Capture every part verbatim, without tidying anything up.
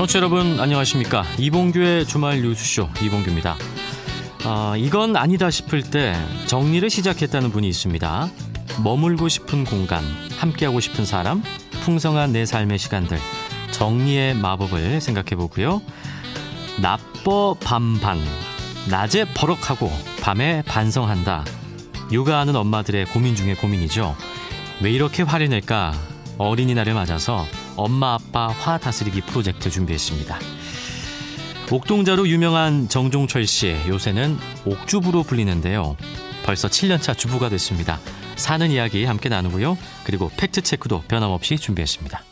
청취자 여러분 안녕하십니까. 이봉규의 주말 뉴스쇼 이봉규입니다. 아, 이건 아니다 싶을 때 정리를 시작했다는 분이 있습니다. 머물고 싶은 공간, 함께하고 싶은 사람, 풍성한 내 삶의 시간들, 정리의 마법을 생각해보고요. 나빠 밤반, 낮에 버럭하고 밤에 반성한다. 육아하는 엄마들의 고민 중에 고민이죠. 왜 이렇게 화를 낼까? 어린이날을 맞아서 엄마 아빠 화 다스리기 프로젝트 준비했습니다. 옥동자로 유명한 정종철 씨, 요새는 옥주부로 불리는데요. 벌써 칠 년차 주부가 됐습니다. 사는 이야기 함께 나누고요. 그리고 팩트체크도 변함없이 준비했습니다.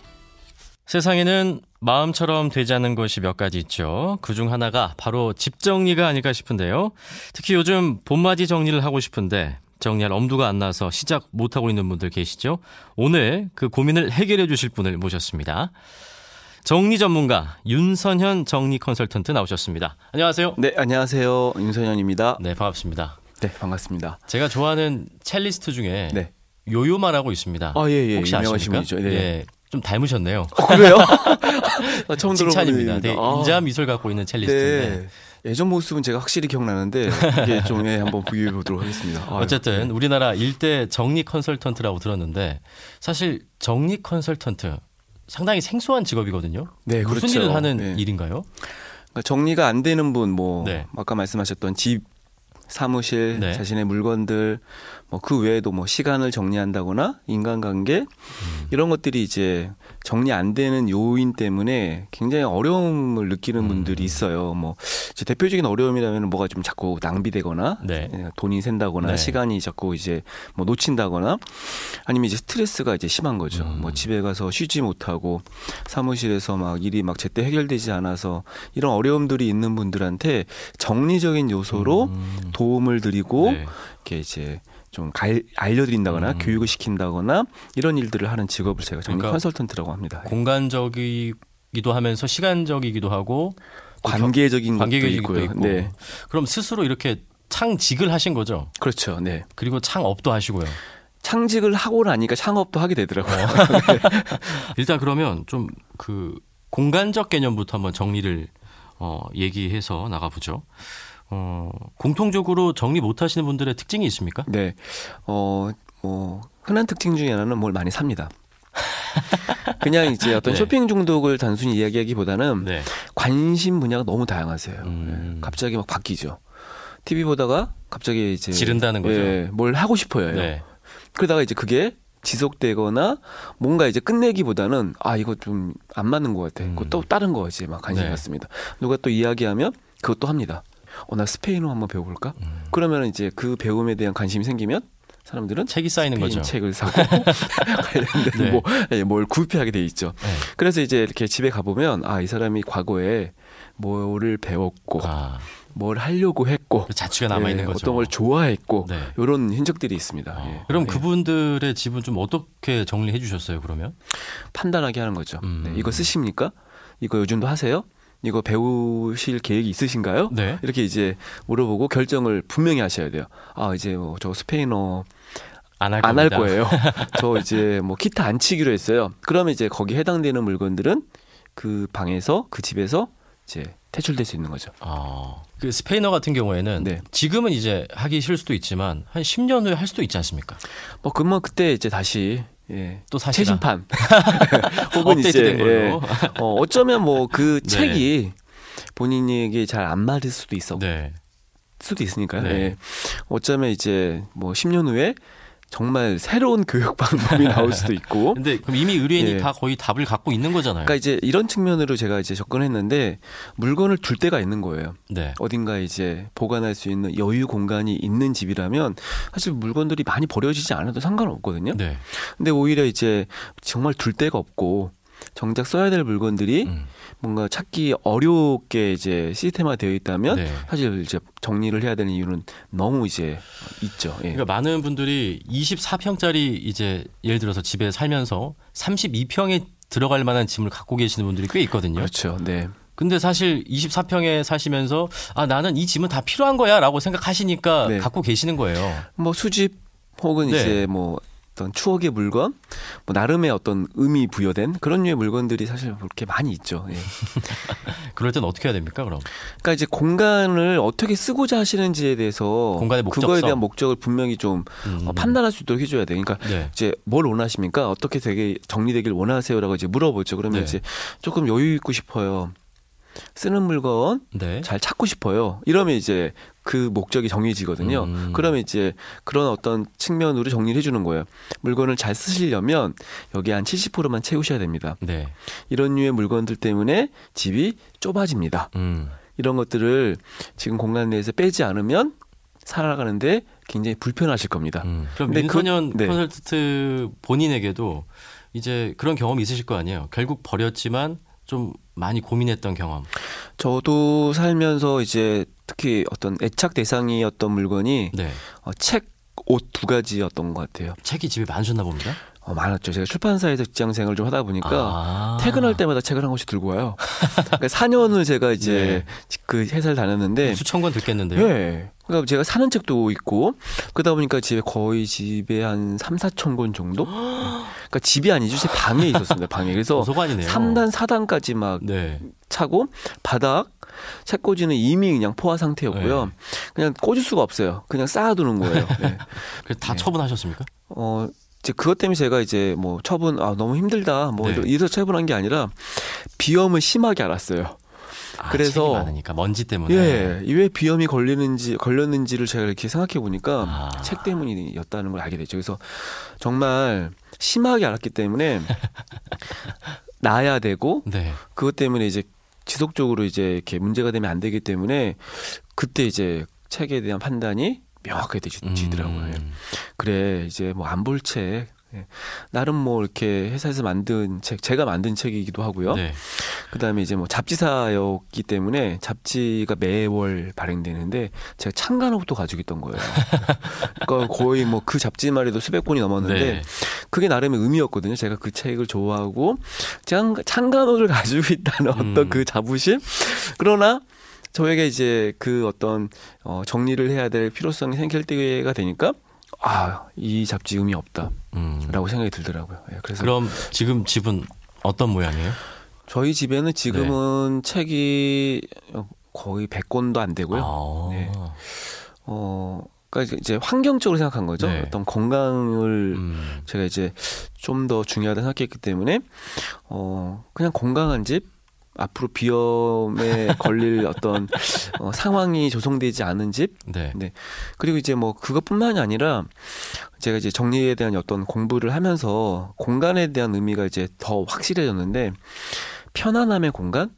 세상에는 마음처럼 되지 않는 것이 몇 가지 있죠. 그중 하나가 바로 집 정리가 아닐까 싶은데요. 특히 요즘 봄맞이 정리를 하고 싶은데 정리할 엄두가 안 나서 시작 못하고 있는 분들 계시죠? 오늘 그 고민을 해결해 주실 분을 모셨습니다. 정리 전문가 윤선현 정리 컨설턴트 나오셨습니다. 안녕하세요. 네, 안녕하세요. 윤선현입니다. 네, 반갑습니다. 네, 반갑습니다. 제가 좋아하는 첼리스트 중에 네. 요요마라고 있습니다. 아, 예, 예. 혹시 유명하신 분이죠. 네. 예, 좀 닮으셨네요. 어, 그래요? 아, 처음 칭찬입니다. 네, 아. 인자 미소를 갖고 있는 첼리스트인데. 네. 예전 모습은 제가 확실히 기억나는데 이게 좀 예, 한번 비교해 보도록 하겠습니다. 아유. 어쨌든 우리나라 일대 정리 컨설턴트라고 들었는데 사실 정리 컨설턴트 상당히 생소한 직업이거든요. 네, 그렇죠. 무슨 일을 하는 네. 일인가요? 그러니까 정리가 안 되는 분, 뭐 네. 아까 말씀하셨던 집, 사무실, 네. 자신의 물건들, 뭐 그 외에도 뭐 시간을 정리한다거나 인간관계 음. 이런 것들이 이제 정리 안 되는 요인 때문에 굉장히 어려움을 느끼는 음. 분들이 있어요. 뭐 이제 대표적인 어려움이라면 뭐가 좀 자꾸 낭비되거나 네. 돈이 샌다거나 네. 시간이 자꾸 이제 뭐 놓친다거나 아니면 이제 스트레스가 이제 심한 거죠. 음. 뭐 집에 가서 쉬지 못하고 사무실에서 막 일이 막 제때 해결되지 않아서 이런 어려움들이 있는 분들한테 정리적인 요소로 음. 도움을 드리고 네. 이렇게 이제 좀 갈, 알려드린다거나 음. 교육을 시킨다거나 이런 일들을 하는 직업을 제가 정리 그러니까 컨설턴트라고 합니다. 공간적이기도 하면서 시간적이기도 하고 관계적인 것도 있고요. 있고. 네. 그럼 스스로 이렇게 창직을 하신 거죠? 그렇죠. 네. 그리고 창업도 하시고요. 창직을 하고 나니까 창업도 하게 되더라고요. 네. 일단 그러면 좀 그 공간적 개념부터 한번 정리를 어, 얘기해서 나가보죠. 어, 공통적으로 정리 못하시는 분들의 특징이 있습니까? 네, 어, 뭐 흔한 특징 중에 하나는 뭘 많이 삽니다. 그냥 이제 어떤 네. 쇼핑 중독을 단순히 이야기하기보다는 네. 관심 분야가 너무 다양하세요. 음. 네. 갑자기 막 바뀌죠. 티비 보다가 갑자기 이제 지른다는 거죠. 네, 뭘 하고 싶어요. 네. 그러다가 이제 그게 지속되거나 뭔가 이제 끝내기보다는 아 이거 좀 안 맞는 것 같아. 음. 그거 또 다른 거지 막 관심 네. 갖습니다. 누가 또 이야기하면 그것도 합니다. 어, 나 스페인어 한번 배워볼까? 음. 그러면 이제 그 배움에 대한 관심이 생기면 사람들은 책이 쌓이는 거죠. 책을 사고 관련된 네. 뭐, 네, 뭘 구입하게 돼 있죠. 네. 그래서 이제 이렇게 집에 가보면 아, 이 사람이 과거에 뭐를 배웠고 아. 뭘 하려고 했고 자취가 남아 있는 네, 거죠. 어떤 걸 좋아했고 네. 이런 흔적들이 있습니다. 아. 예. 그럼 네. 그분들의 집은 좀 어떻게 정리해 주셨어요? 그러면 판단하게 하는 거죠. 음. 네, 이거 쓰십니까? 이거 요즘도 하세요? 이거 배우실 계획이 있으신가요? 네. 이렇게 이제 물어보고 결정을 분명히 하셔야 돼요. 아, 이제 뭐 저 스페인어 안 할 안 할 거예요. 저 이제 뭐 기타 안 치기로 했어요. 그러면 이제 거기 해당되는 물건들은 그 방에서 그 집에서 이제 퇴출될 수 있는 거죠. 아, 그 스페인어 같은 경우에는 네. 지금은 이제 하기 싫을 수도 있지만 한 십 년 후에 할 수도 있지 않습니까? 뭐 그러면 그때 이제 다시 예. 또 사실 최신판 혹은 이제 예. 어, 어쩌면 뭐 그 네. 책이 본인에게 잘 안 맞을 수도 있어 네. 수도 있으니까요. 네. 예. 어쩌면 이제 뭐 십 년 후에 정말 새로운 교육 방법이 나올 수도 있고. 근데 그럼 이미 의뢰인이 예. 다 거의 답을 갖고 있는 거잖아요. 그러니까 이제 이런 측면으로 제가 이제 접근했는데 물건을 둘 데가 있는 거예요. 네. 어딘가 이제 보관할 수 있는 여유 공간이 있는 집이라면 사실 물건들이 많이 버려지지 않아도 상관없거든요. 네. 근데 오히려 이제 정말 둘 데가 없고 정작 써야 될 물건들이 음. 뭔가 찾기 어렵게 이제 시스템화 되어 있다면 네. 사실 이제 정리를 해야 되는 이유는 너무 이제 있죠. 예. 그러니까 많은 분들이 이십사 평짜리 이제 예를 들어서 집에 살면서 삼십이 평에 들어갈 만한 짐을 갖고 계시는 분들이 꽤 있거든요. 그렇죠. 네. 근데 사실 이십사 평에 사시면서 아, 나는 이 짐은 다 필요한 거야 라고 생각하시니까 네. 갖고 계시는 거예요. 뭐 수집 혹은 네. 이제 뭐 어떤 추억의 물건, 뭐 나름의 어떤 의미 부여된 그런 류의 물건들이 사실 그렇게 많이 있죠. 예. 그럴 땐 어떻게 해야 됩니까, 그럼? 그러니까 이제 공간을 어떻게 쓰고자 하시는지에 대해서 공간의 목적성. 그거에 대한 목적을 분명히 좀 음. 어, 판단할 수 있도록 해줘야 돼. 그러니까 네. 이제 뭘 원하십니까? 어떻게 되게 정리되길 원하세요라고 이제 물어보죠. 그러면 네. 이제 조금 여유 있고 싶어요. 쓰는 물건 네. 잘 찾고 싶어요. 이러면 이제 그 목적이 정해지거든요. 음. 그러면 이제 그런 어떤 측면으로 정리를 해주는 거예요. 물건을 잘 쓰시려면 여기 한 칠십 퍼센트만 채우셔야 됩니다. 네. 이런 류의 물건들 때문에 집이 좁아집니다. 음. 이런 것들을 지금 공간 내에서 빼지 않으면 살아가는데 굉장히 불편하실 겁니다. 음. 그럼 윤선현 그, 네. 콘서트 본인에게도 이제 그런 경험이 있으실 거 아니에요. 결국 버렸지만 좀 많이 고민했던 경험. 저도 살면서 이제 특히 어떤 애착 대상이었던 물건이 네. 어, 책, 옷 두 가지였던 것 같아요. 책이 집에 많으셨나 봅니다. 어, 많았죠. 제가 출판사에서 직장 생활을 좀 하다 보니까 아~ 퇴근할 때마다 책을 한 권씩 들고 와요. 그러니까 사 년을 제가 이제 네. 그 회사를 다녔는데 수천 권 듣겠는데요. 네. 그러니까 제가 사는 책도 있고 그러다 보니까 집에 거의 집에 한 삼사천 권 정도? 네. 그러니까 집이 아니죠. 제 방에 있었습니다. 방에. 그래서 도서관이네요. 삼 단, 사 단까지 막 네. 차고 바닥, 책꽂이는 이미 그냥 포화 상태였고요. 네. 그냥 꽂을 수가 없어요. 그냥 쌓아두는 거예요. 네. 그래서 다 네. 처분하셨습니까? 어. 이제 그것 때문에 제가 이제 뭐 처분 아 너무 힘들다 뭐 네. 이래서 처분한 게 아니라 비염을 심하게 앓았어요. 아, 그래서 책이 많으니까 먼지 때문에 예, 왜 비염이 걸리는지 걸렸는지를 제가 이렇게 생각해 보니까 아. 책 때문이었다는 걸 알게 됐죠. 그래서 정말 심하게 앓았기 때문에 나야 되고 네. 그것 때문에 이제 지속적으로 이제 이렇게 문제가 되면 안 되기 때문에 그때 이제 책에 대한 판단이 명확하게 되지더라고요. 음. 그래 이제 뭐 안 볼 책 나름 뭐 이렇게 회사에서 만든 책 제가 만든 책이기도 하고요. 네. 그다음에 이제 뭐 잡지사였기 때문에 잡지가 매월 발행되는데 제가 창간호부터 가지고 있던 거예요. 그러니까 거의 뭐 그 잡지만 해도 수백 권이 넘었는데 네. 그게 나름의 의미였거든요. 제가 그 책을 좋아하고 창간호를 가지고 있다는 음. 어떤 그 자부심. 그러나 저에게 이제 그 어떤 어 정리를 해야 될 필요성이 생길 때가 되니까 아, 이 잡지 의미 없다라고 음. 생각이 들더라고요. 그래서 그럼 지금 집은 어떤 모양이에요? 저희 집에는 지금은 네. 책이 거의 백 권도 안 되고요. 아. 네. 어, 그러니까 이제 환경적으로 생각한 거죠. 네. 어떤 건강을 음. 제가 이제 좀 더 중요하다 생각했기 때문에 어, 그냥 건강한 집. 앞으로 비염에 걸릴 어떤 어, 상황이 조성되지 않은 집. 네. 네. 그리고 이제 뭐 그것뿐만이 아니라 제가 이제 정리에 대한 어떤 공부를 하면서 공간에 대한 의미가 이제 더 확실해졌는데 편안함의 공간,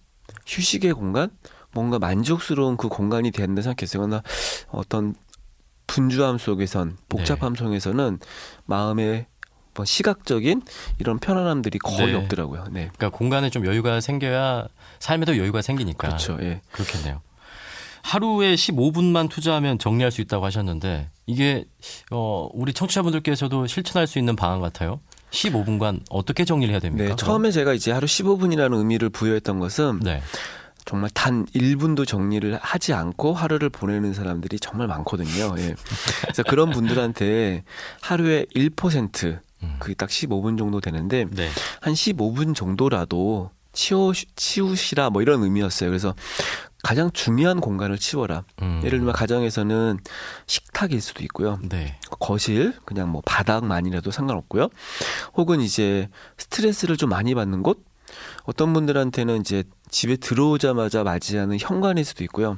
휴식의 공간, 뭔가 만족스러운 그 공간이 된다 생각했어요. 그러나 어떤 분주함 속에선 복잡함 네. 속에서는 마음의 뭐 시각적인 이런 편안함들이 거의 네. 없더라고요. 네. 그러니까 공간에 좀 여유가 생겨야 삶에도 여유가 생기니까. 그렇죠. 예. 그렇겠네요. 하루에 십오 분만 투자하면 정리할 수 있다고 하셨는데 이게 어, 우리 청취자분들께서도 실천할 수 있는 방안 같아요. 십오 분간 어떻게 정리를 해야 됩니까? 네, 처음에 제가 이제 하루 십오 분이라는 의미를 부여했던 것은 네. 정말 단 일 분도 정리를 하지 않고 하루를 보내는 사람들이 정말 많거든요. 예. 그래서 그런 분들한테 하루에 일 퍼센트 그게 딱 십오 분 정도 되는데 네. 한 십오 분 정도라도 치우, 치우시라 뭐 이런 의미였어요. 그래서 가장 중요한 공간을 치워라. 음. 예를 들면 가정에서는 식탁일 수도 있고요. 네. 거실 그냥 뭐 바닥만이라도 상관없고요. 혹은 이제 스트레스를 좀 많이 받는 곳. 어떤 분들한테는 이제 집에 들어오자마자 맞이하는 현관일 수도 있고요.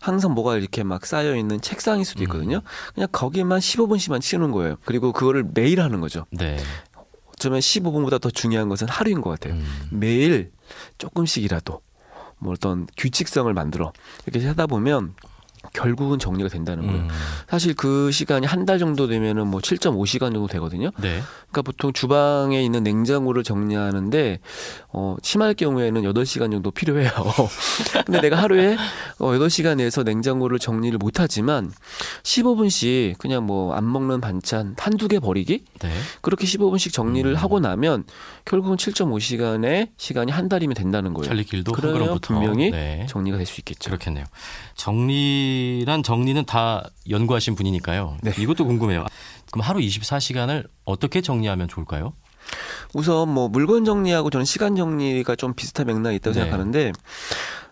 항상 뭐가 이렇게 막 쌓여있는 책상일 수도 있거든요. 그냥 거기만 십오 분씩만 치우는 거예요. 그리고 그거를 매일 하는 거죠. 네. 어쩌면 십오 분보다 더 중요한 것은 하루인 것 같아요. 음. 매일 조금씩이라도 뭐 어떤 규칙성을 만들어 이렇게 하다 보면 결국은 정리가 된다는 거예요. 음. 사실 그 시간이 한 달 정도 되면은 뭐 칠 점 오 시간 정도 되거든요. 네. 그러니까 보통 주방에 있는 냉장고를 정리하는데 어, 심할 경우에는 여덟 시간 정도 필요해요. 근데 내가 하루에 어, 여덟 시간 내에서 냉장고를 정리를 못하지만 십오 분씩 그냥 뭐 안 먹는 반찬 한두 개 버리기 네. 그렇게 십오 분씩 정리를 음. 하고 나면 결국은 칠 점 오 시간의 시간이 한 달이면 된다는 거예요. 찰리 길도 그러면 분명히 네. 정리가 될 수 있겠죠. 그렇겠네요. 정리 정치란 정리는 다 연구하신 분이니까요. 네. 이것도 궁금해요. 그럼 하루 이십사 시간을 어떻게 정리하면 좋을까요? 우선 뭐 물건 정리하고 저는 시간 정리가 좀 비슷한 맥락이 있다고 네. 생각하는데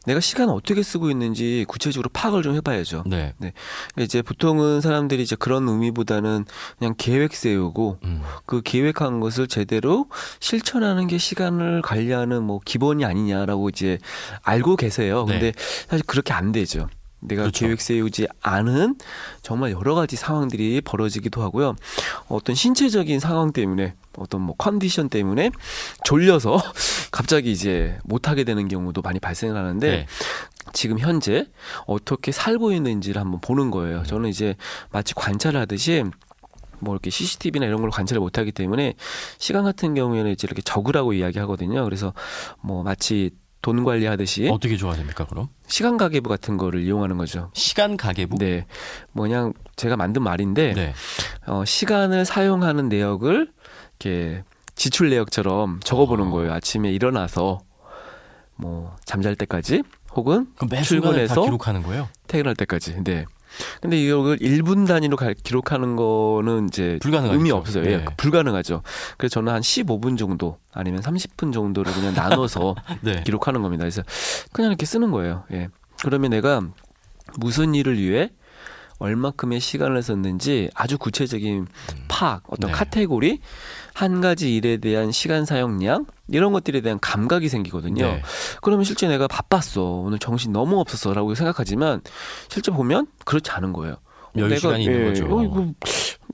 내가 시간을 어떻게 쓰고 있는지 구체적으로 파악을 좀 해봐야죠. 네. 네. 이제 보통은 사람들이 이제 그런 의미보다는 그냥 계획 세우고 음. 그 계획한 것을 제대로 실천하는 게 시간을 관리하는 뭐 기본이 아니냐라고 이제 알고 계세요. 근데 네. 사실 그렇게 안 되죠. 내가 그렇죠. 계획 세우지 않은 정말 여러 가지 상황들이 벌어지기도 하고요. 어떤 신체적인 상황 때문에 어떤 뭐 컨디션 때문에 졸려서 갑자기 이제 못하게 되는 경우도 많이 발생하는데 네. 지금 현재 어떻게 살고 있는지를 한번 보는 거예요. 저는 이제 마치 관찰을 하듯이 뭐 이렇게 씨씨티비나 이런 걸로 관찰을 못하기 때문에 시간 같은 경우에는 이제 이렇게 적으라고 이야기하거든요. 그래서 뭐 마치 돈 관리하듯이 어떻게 좋아집니까 그럼? 시간 가계부 같은 거를 이용하는 거죠. 시간 가계부? 네, 뭐냐 제가 만든 말인데 네. 어, 시간을 사용하는 내역을 이렇게 지출 내역처럼 적어보는 어. 거예요. 아침에 일어나서 뭐 잠잘 때까지 혹은 출근해서 기록하는 거예요? 퇴근할 때까지. 네. 근데 이걸 일 분 단위로 기록하는 거는 이제 불가능하겠죠. 의미 없어요. 네. 불가능하죠. 그래서 저는 한 십오 분 정도 아니면 삼십 분 정도를 그냥 나눠서 네. 기록하는 겁니다. 그래서 그냥 이렇게 쓰는 거예요. 예. 그러면 내가 무슨 일을 위해 얼마큼의 시간을 썼는지 아주 구체적인 파악, 어떤 네. 카테고리, 한 가지 일에 대한 시간 사용량 이런 것들에 대한 감각이 생기거든요. 네. 그러면 실제 내가 바빴어, 오늘 정신 너무 없었어 라고 생각하지만 실제 보면 그렇지 않은 거예요. 여유 시간이 있는 예, 거죠. 어, 이거,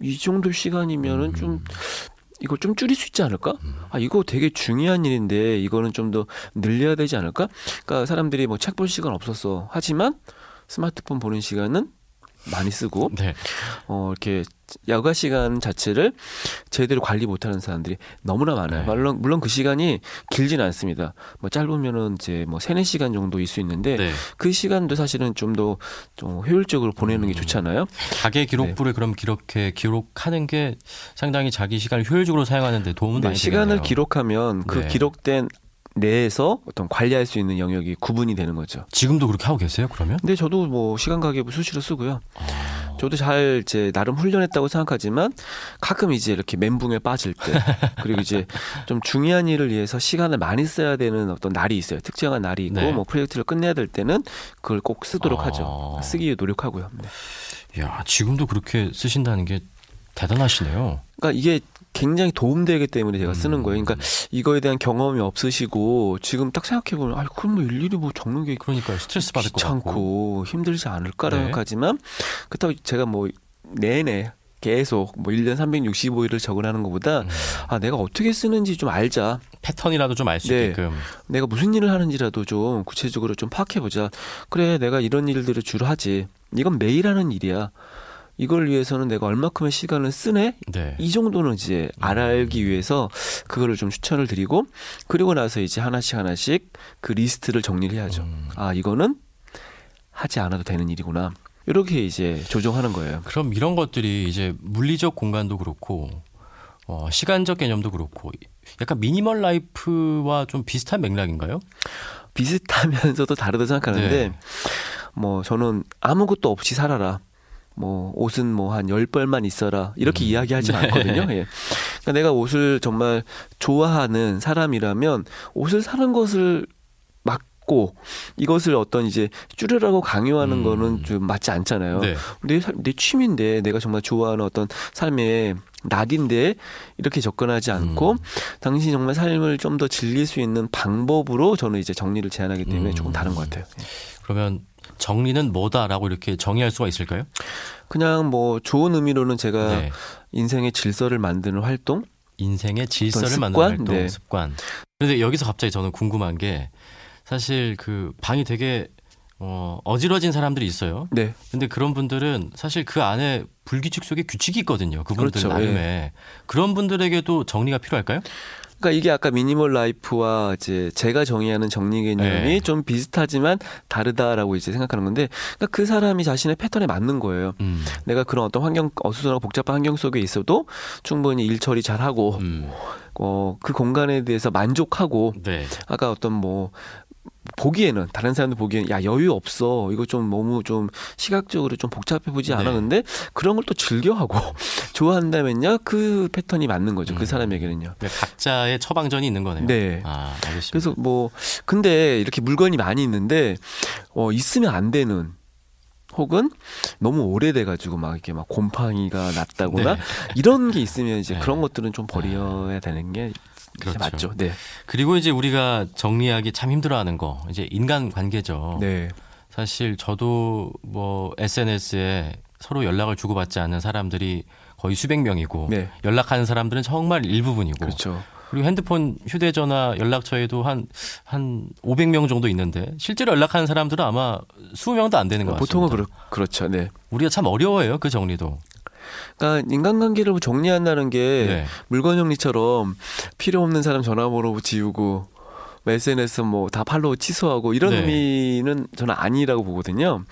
이 정도 시간이면은 음. 좀 이거 좀 줄일 수 있지 않을까? 아, 이거 되게 중요한 일인데 이거는 좀 더 늘려야 되지 않을까? 그러니까 사람들이 뭐 책 볼 시간 없었어 하지만 스마트폰 보는 시간은 많이 쓰고 네. 어, 이렇게 여가 시간 자체를 제대로 관리 못하는 사람들이 너무나 많아요. 네. 물론 물론 그 시간이 길진 않습니다. 뭐 짧으면은 이제 뭐 세네 시간 정도일 수 있는데 네. 그 시간도 사실은 좀 더 좀 효율적으로 보내는 게 좋잖아요. 자기 기록부를 네. 그럼 기록해 기록하는 게 상당히 자기 시간을 효율적으로 사용하는데 도움은 네. 많이 시간을 되겠네요. 기록하면 그 네. 기록된 내에서 어떤 관리할 수 있는 영역이 구분이 되는 거죠. 지금도 그렇게 하고 계세요, 그러면? 네, 저도 뭐 시간 가계부 수시로 쓰고요. 오. 저도 잘 이제 나름 훈련했다고 생각하지만 가끔 이제 이렇게 멘붕에 빠질 때 그리고 이제 좀 중요한 일을 위해서 시간을 많이 써야 되는 어떤 날이 있어요. 특정한 날이 있고 네. 뭐 프로젝트를 끝내야 될 때는 그걸 꼭 쓰도록 오. 하죠. 쓰기 위해 노력하고요. 네. 야, 지금도 그렇게 쓰신다는 게 대단하시네요. 그러니까 이게 굉장히 도움되기 때문에 제가 쓰는 거예요. 그러니까 이거에 대한 경험이 없으시고 지금 딱 생각해 보면 아, 그럼 뭐 일일이 뭐 적는 게 그러니까 스트레스 받을 것 같고 힘들지 않을까라고 생각하지만 네. 그렇다고 제가 뭐 내내 계속 뭐 일 년 삼백육십오 일을 적으라는 것보다 음. 아, 내가 어떻게 쓰는지 좀 알자. 패턴이라도 좀 알 수 네. 있게끔. 내가 무슨 일을 하는지라도 좀 구체적으로 좀 파악해 보자. 그래, 내가 이런 일들을 주로 하지. 이건 매일 하는 일이야. 이걸 위해서는 내가 얼마큼의 시간을 쓰네? 네. 이 정도는 이제 알기 위해서 그거를 좀 추천을 드리고 그리고 나서 이제 하나씩 하나씩 그 리스트를 정리를 해야죠. 음. 아, 이거는 하지 않아도 되는 일이구나. 이렇게 이제 조정하는 거예요. 그럼 이런 것들이 이제 물리적 공간도 그렇고 어, 시간적 개념도 그렇고 약간 미니멀 라이프와 좀 비슷한 맥락인가요? 비슷하면서도 다르다고 생각하는데 네. 뭐 저는 아무것도 없이 살아라. 뭐 옷은 뭐 한 열 벌만 있어라 이렇게 음. 이야기하지 네. 않거든요. 예. 그러니까 내가 옷을 정말 좋아하는 사람이라면 옷을 사는 것을 막고 이것을 어떤 이제 줄이라고 강요하는 음. 거는 좀 맞지 않잖아요. 네. 내, 내 취미인데 내가 정말 좋아하는 어떤 삶의 낙인데 이렇게 접근하지 않고 음. 당신이 정말 삶을 좀 더 즐길 수 있는 방법으로 저는 이제 정리를 제안하기 때문에 음. 조금 다른 것 같아요. 예. 그러면 정리는 뭐다라고 이렇게 정의할 수가 있을까요? 그냥 뭐 좋은 의미로는 제가 네. 인생의 질서를 만드는 활동, 인생의 질서를 습관? 만드는 활동, 네. 습관. 그런데 여기서 갑자기 저는 궁금한 게 사실 그 방이 되게 어, 어지러진 사람들이 있어요. 네. 근데 그런 분들은 사실 그 안에 불규칙 속에 규칙이 있거든요. 그분들 그렇죠. 나름에 네. 그런 분들에게도 정리가 필요할까요? 그러니까 이게 아까 미니멀 라이프와 이제 제가 정의하는 정리 개념이 네. 좀 비슷하지만 다르다라고 이제 생각하는 건데 그러니까 그 사람이 자신의 패턴에 맞는 거예요. 음. 내가 그런 어떤 환경 어수선하고 복잡한 환경 속에 있어도 충분히 일 처리 잘하고 음. 어, 그 공간에 대해서 만족하고 네. 아까 어떤 뭐 보기에는 다른 사람들 보기에는 야 여유 없어 이거 좀 너무 좀 시각적으로 좀 복잡해 보지 않아. 네. 근데 그런 걸 또 즐겨하고 좋아한다면요 그 패턴이 맞는 거죠. 음. 그 사람에게는요. 네, 각자의 처방전이 있는 거네요. 네. 아, 알겠습니다. 그래서 뭐 근데 이렇게 물건이 많이 있는데 어, 있으면 안 되는. 혹은 너무 오래돼가지고 막 이렇게 막 곰팡이가 났다거나 네. 이런 게 있으면 이제 네. 그런 것들은 좀 버려야 되는 게 그렇죠. 맞죠. 네. 그리고 이제 우리가 정리하기 참 힘들어하는 거 이제 인간 관계죠. 네. 사실 저도 뭐 에스엔에스에 서로 연락을 주고받지 않는 사람들이 거의 수백 명이고 네. 연락하는 사람들은 정말 일부분이고. 그렇죠. 그리고 핸드폰 휴대전화 연락처에도 한, 한 오백 명 정도 있는데 실제로 연락하는 사람들은 아마 이십 명도 안 되는 것 같습니다. 보통은 그렇, 그렇죠. 네. 우리가 참 어려워해요. 그 정리도. 그러니까 인간관계를 정리한다는 게 네. 물건 정리처럼 필요 없는 사람 전화번호 지우고 에스엔에스 뭐 다 팔로우 취소하고 이런 네. 의미는 저는 아니라고 보거든요.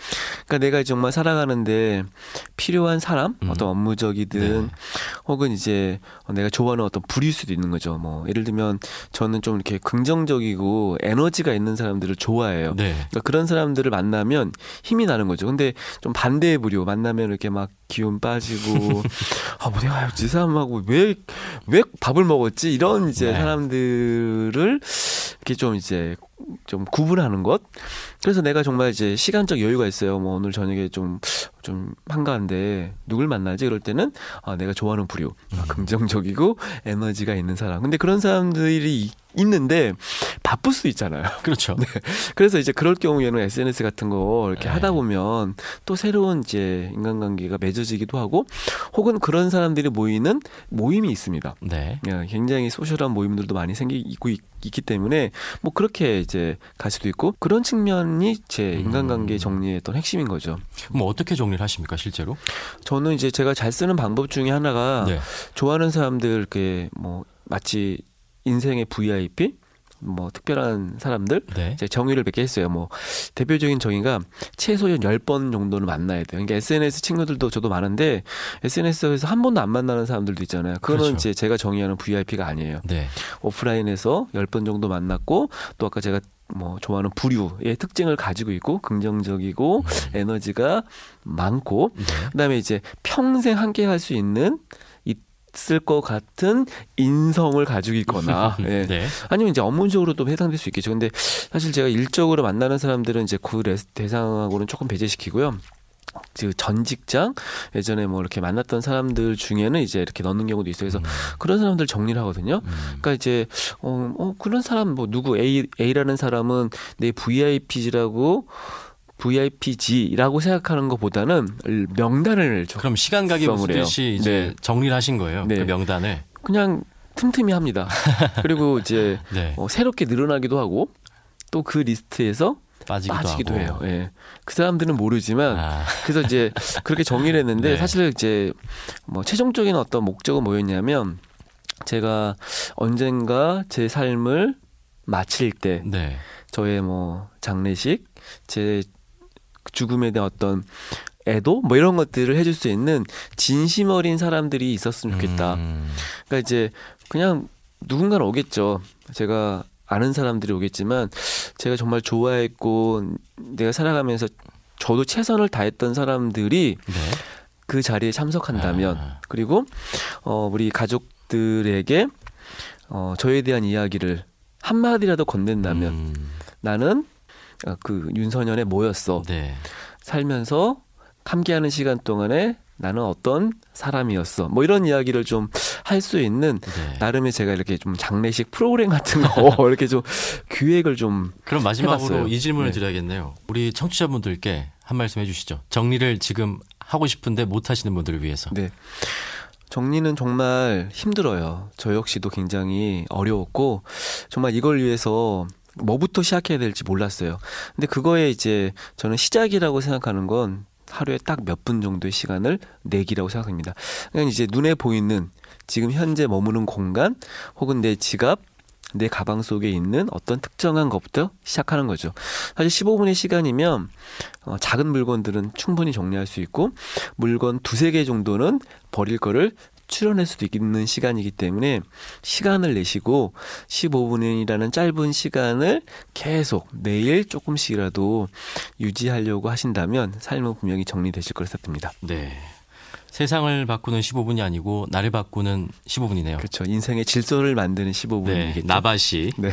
그러니까 내가 정말 살아가는데 필요한 사람, 음. 어떤 업무적이든 네. 혹은 이제 내가 좋아하는 어떤 부류일 수도 있는 거죠. 뭐 예를 들면 저는 좀 이렇게 긍정적이고 에너지가 있는 사람들을 좋아해요. 네. 그러니까 그런 사람들을 만나면 힘이 나는 거죠. 근데 좀 반대의 부류 만나면 이렇게 막 기운 빠지고 아 뭐 내가 이 사람하고 왜 왜 밥을 먹었지 이런 이제 네. 사람들을 이렇게 좀 이제 좀 구분하는 것. 그래서 내가 정말 이제 시간적 여유가 있어요. 뭐 오늘 저녁에 좀 좀 한가한데 누굴 만나지? 그럴 때는 아 내가 좋아하는 부류, 아, 긍정적이고 에너지가 있는 사람. 근데 그런 사람들이 있는데 바쁠 수 있잖아요. 그렇죠. 네. 그래서 이제 그럴 경우에는 에스엔에스 같은 거 이렇게 네. 하다 보면 또 새로운 이제 인간관계가 맺어지기도 하고, 혹은 그런 사람들이 모이는 모임이 있습니다. 네. 굉장히 소셜한 모임들도 많이 생기고 있, 있기 때문에 뭐 그렇게 이제 갈 수도 있고, 그런 측면이 제 인간관계 정리의 어떤 핵심인 거죠. 뭐 어떻게 정리를 하십니까 실제로? 저는 이제 제가 잘 쓰는 방법 중에 하나가 네. 좋아하는 사람들 이렇게 뭐 마치 인생의 브이아이피, 뭐 특별한 사람들 네. 제가 정의를 몇 개 했어요. 뭐 대표적인 정의가 최소 열 번 정도는 만나야 돼요. 그러니까 에스엔에스 친구들도 저도 많은데 에스엔에스에서 한 번도 안 만나는 사람들도 있잖아요. 그거는 그렇죠. 이제 제가 정의하는 브이아이피가 아니에요. 네. 오프라인에서 열 번 정도 만났고, 또 아까 제가 뭐 좋아하는 부류의 특징을 가지고 있고 긍정적이고 음. 에너지가 많고 네. 그다음에 이제 평생 함께 할 수 있는 쓸 것 같은 인성을 가지고 있거나, 예. 네. 아니면 이제 업무적으로도 해당될 수 있겠죠. 근데 사실 제가 일적으로 만나는 사람들은 이제 그 대상하고는 조금 배제시키고요. 그 전 직장 예전에 뭐 이렇게 만났던 사람들 중에는 이제 이렇게 넣는 경우도 있어요. 그래서 음. 그런 사람들 정리를 하거든요. 음. 그러니까 이제 어, 어 그런 사람 뭐 누구 A A라는 사람은 내 브이아이피지라고. 브이아이피지라고 생각하는 것보다는 명단을 좀 그럼 시간 가기 무듯이 이제 네. 정리를 하신 거예요. 네. 그 명단을 그냥 틈틈이 합니다. 그리고 이제 네. 어, 새롭게 늘어나기도 하고 또 그 리스트에서 빠지기도, 빠지기도 해요. 예. 그 사람들은 모르지만 아. 그래서 이제 그렇게 정리를 했는데 네. 사실 이제 뭐 최종적인 어떤 목적은 뭐였냐면 제가 언젠가 제 삶을 마칠 때 네. 저의 뭐 장례식, 제 죽음에 대한 어떤 애도 뭐 이런 것들을 해줄 수 있는 진심 어린 사람들이 있었으면 좋겠다. 음. 그러니까 이제 그냥 누군가는 오겠죠. 제가 아는 사람들이 오겠지만 제가 정말 좋아했고 내가 살아가면서 저도 최선을 다했던 사람들이 네. 그 자리에 참석한다면 아. 그리고 어, 우리 가족들에게 어, 저에 대한 이야기를 한마디라도 건넨다면 음. 나는 그 윤선현의 뭐였어. 네. 살면서 함께하는 시간 동안에 나는 어떤 사람이었어. 뭐 이런 이야기를 좀 할 수 있는 네. 나름의 제가 이렇게 좀 장례식 프로그램 같은 거 이렇게 좀 기획을 좀 그럼 마지막으로 해봤어요. 이 질문을 네. 드려야겠네요. 우리 청취자분들께 한 말씀 해주시죠. 정리를 지금 하고 싶은데 못 하시는 분들을 위해서. 네. 정리는 정말 힘들어요. 저 역시도 굉장히 어려웠고 정말 이걸 위해서 뭐부터 시작해야 될지 몰랐어요. 근데 그거에 이제 저는 시작이라고 생각하는 건 하루에 딱 몇 분 정도의 시간을 내기라고 생각합니다. 그냥 이제 눈에 보이는 지금 현재 머무는 공간 혹은 내 지갑, 내 가방 속에 있는 어떤 특정한 것부터 시작하는 거죠. 사실 십오 분의 시간이면 어, 작은 물건들은 충분히 정리할 수 있고 물건 두세 개 정도는 버릴 거를 출연할 수도 있는 시간이기 때문에 시간을 내시고 십오 분이라는 짧은 시간을 계속 매일 조금씩이라도 유지하려고 하신다면 삶은 분명히 정리되실 거라 생각됩니다. 네. 세상을 바꾸는 십오 분이 아니고 나를 바꾸는 십오 분이네요. 그렇죠. 인생의 질서를 만드는 십오 분이겠죠. 네, 나바시. 네.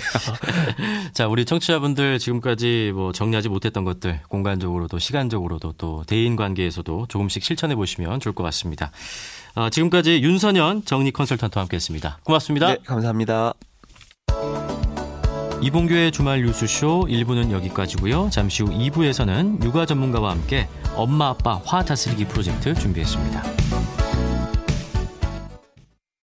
자, 우리 청취자분들 지금까지 뭐 정리하지 못했던 것들 공간적으로도 시간적으로도 또 대인관계에서도 조금씩 실천해 보시면 좋을 것 같습니다. 어, 지금까지 윤선현 정리 컨설턴트와 함께했습니다. 고맙습니다. 네, 감사합니다. 이봉규의 주말 뉴스쇼 일 부는 여기까지고요. 잠시 후 이 부에서는 육아 전문가와 함께 엄마 아빠 화 다스리기 프로젝트 준비했습니다.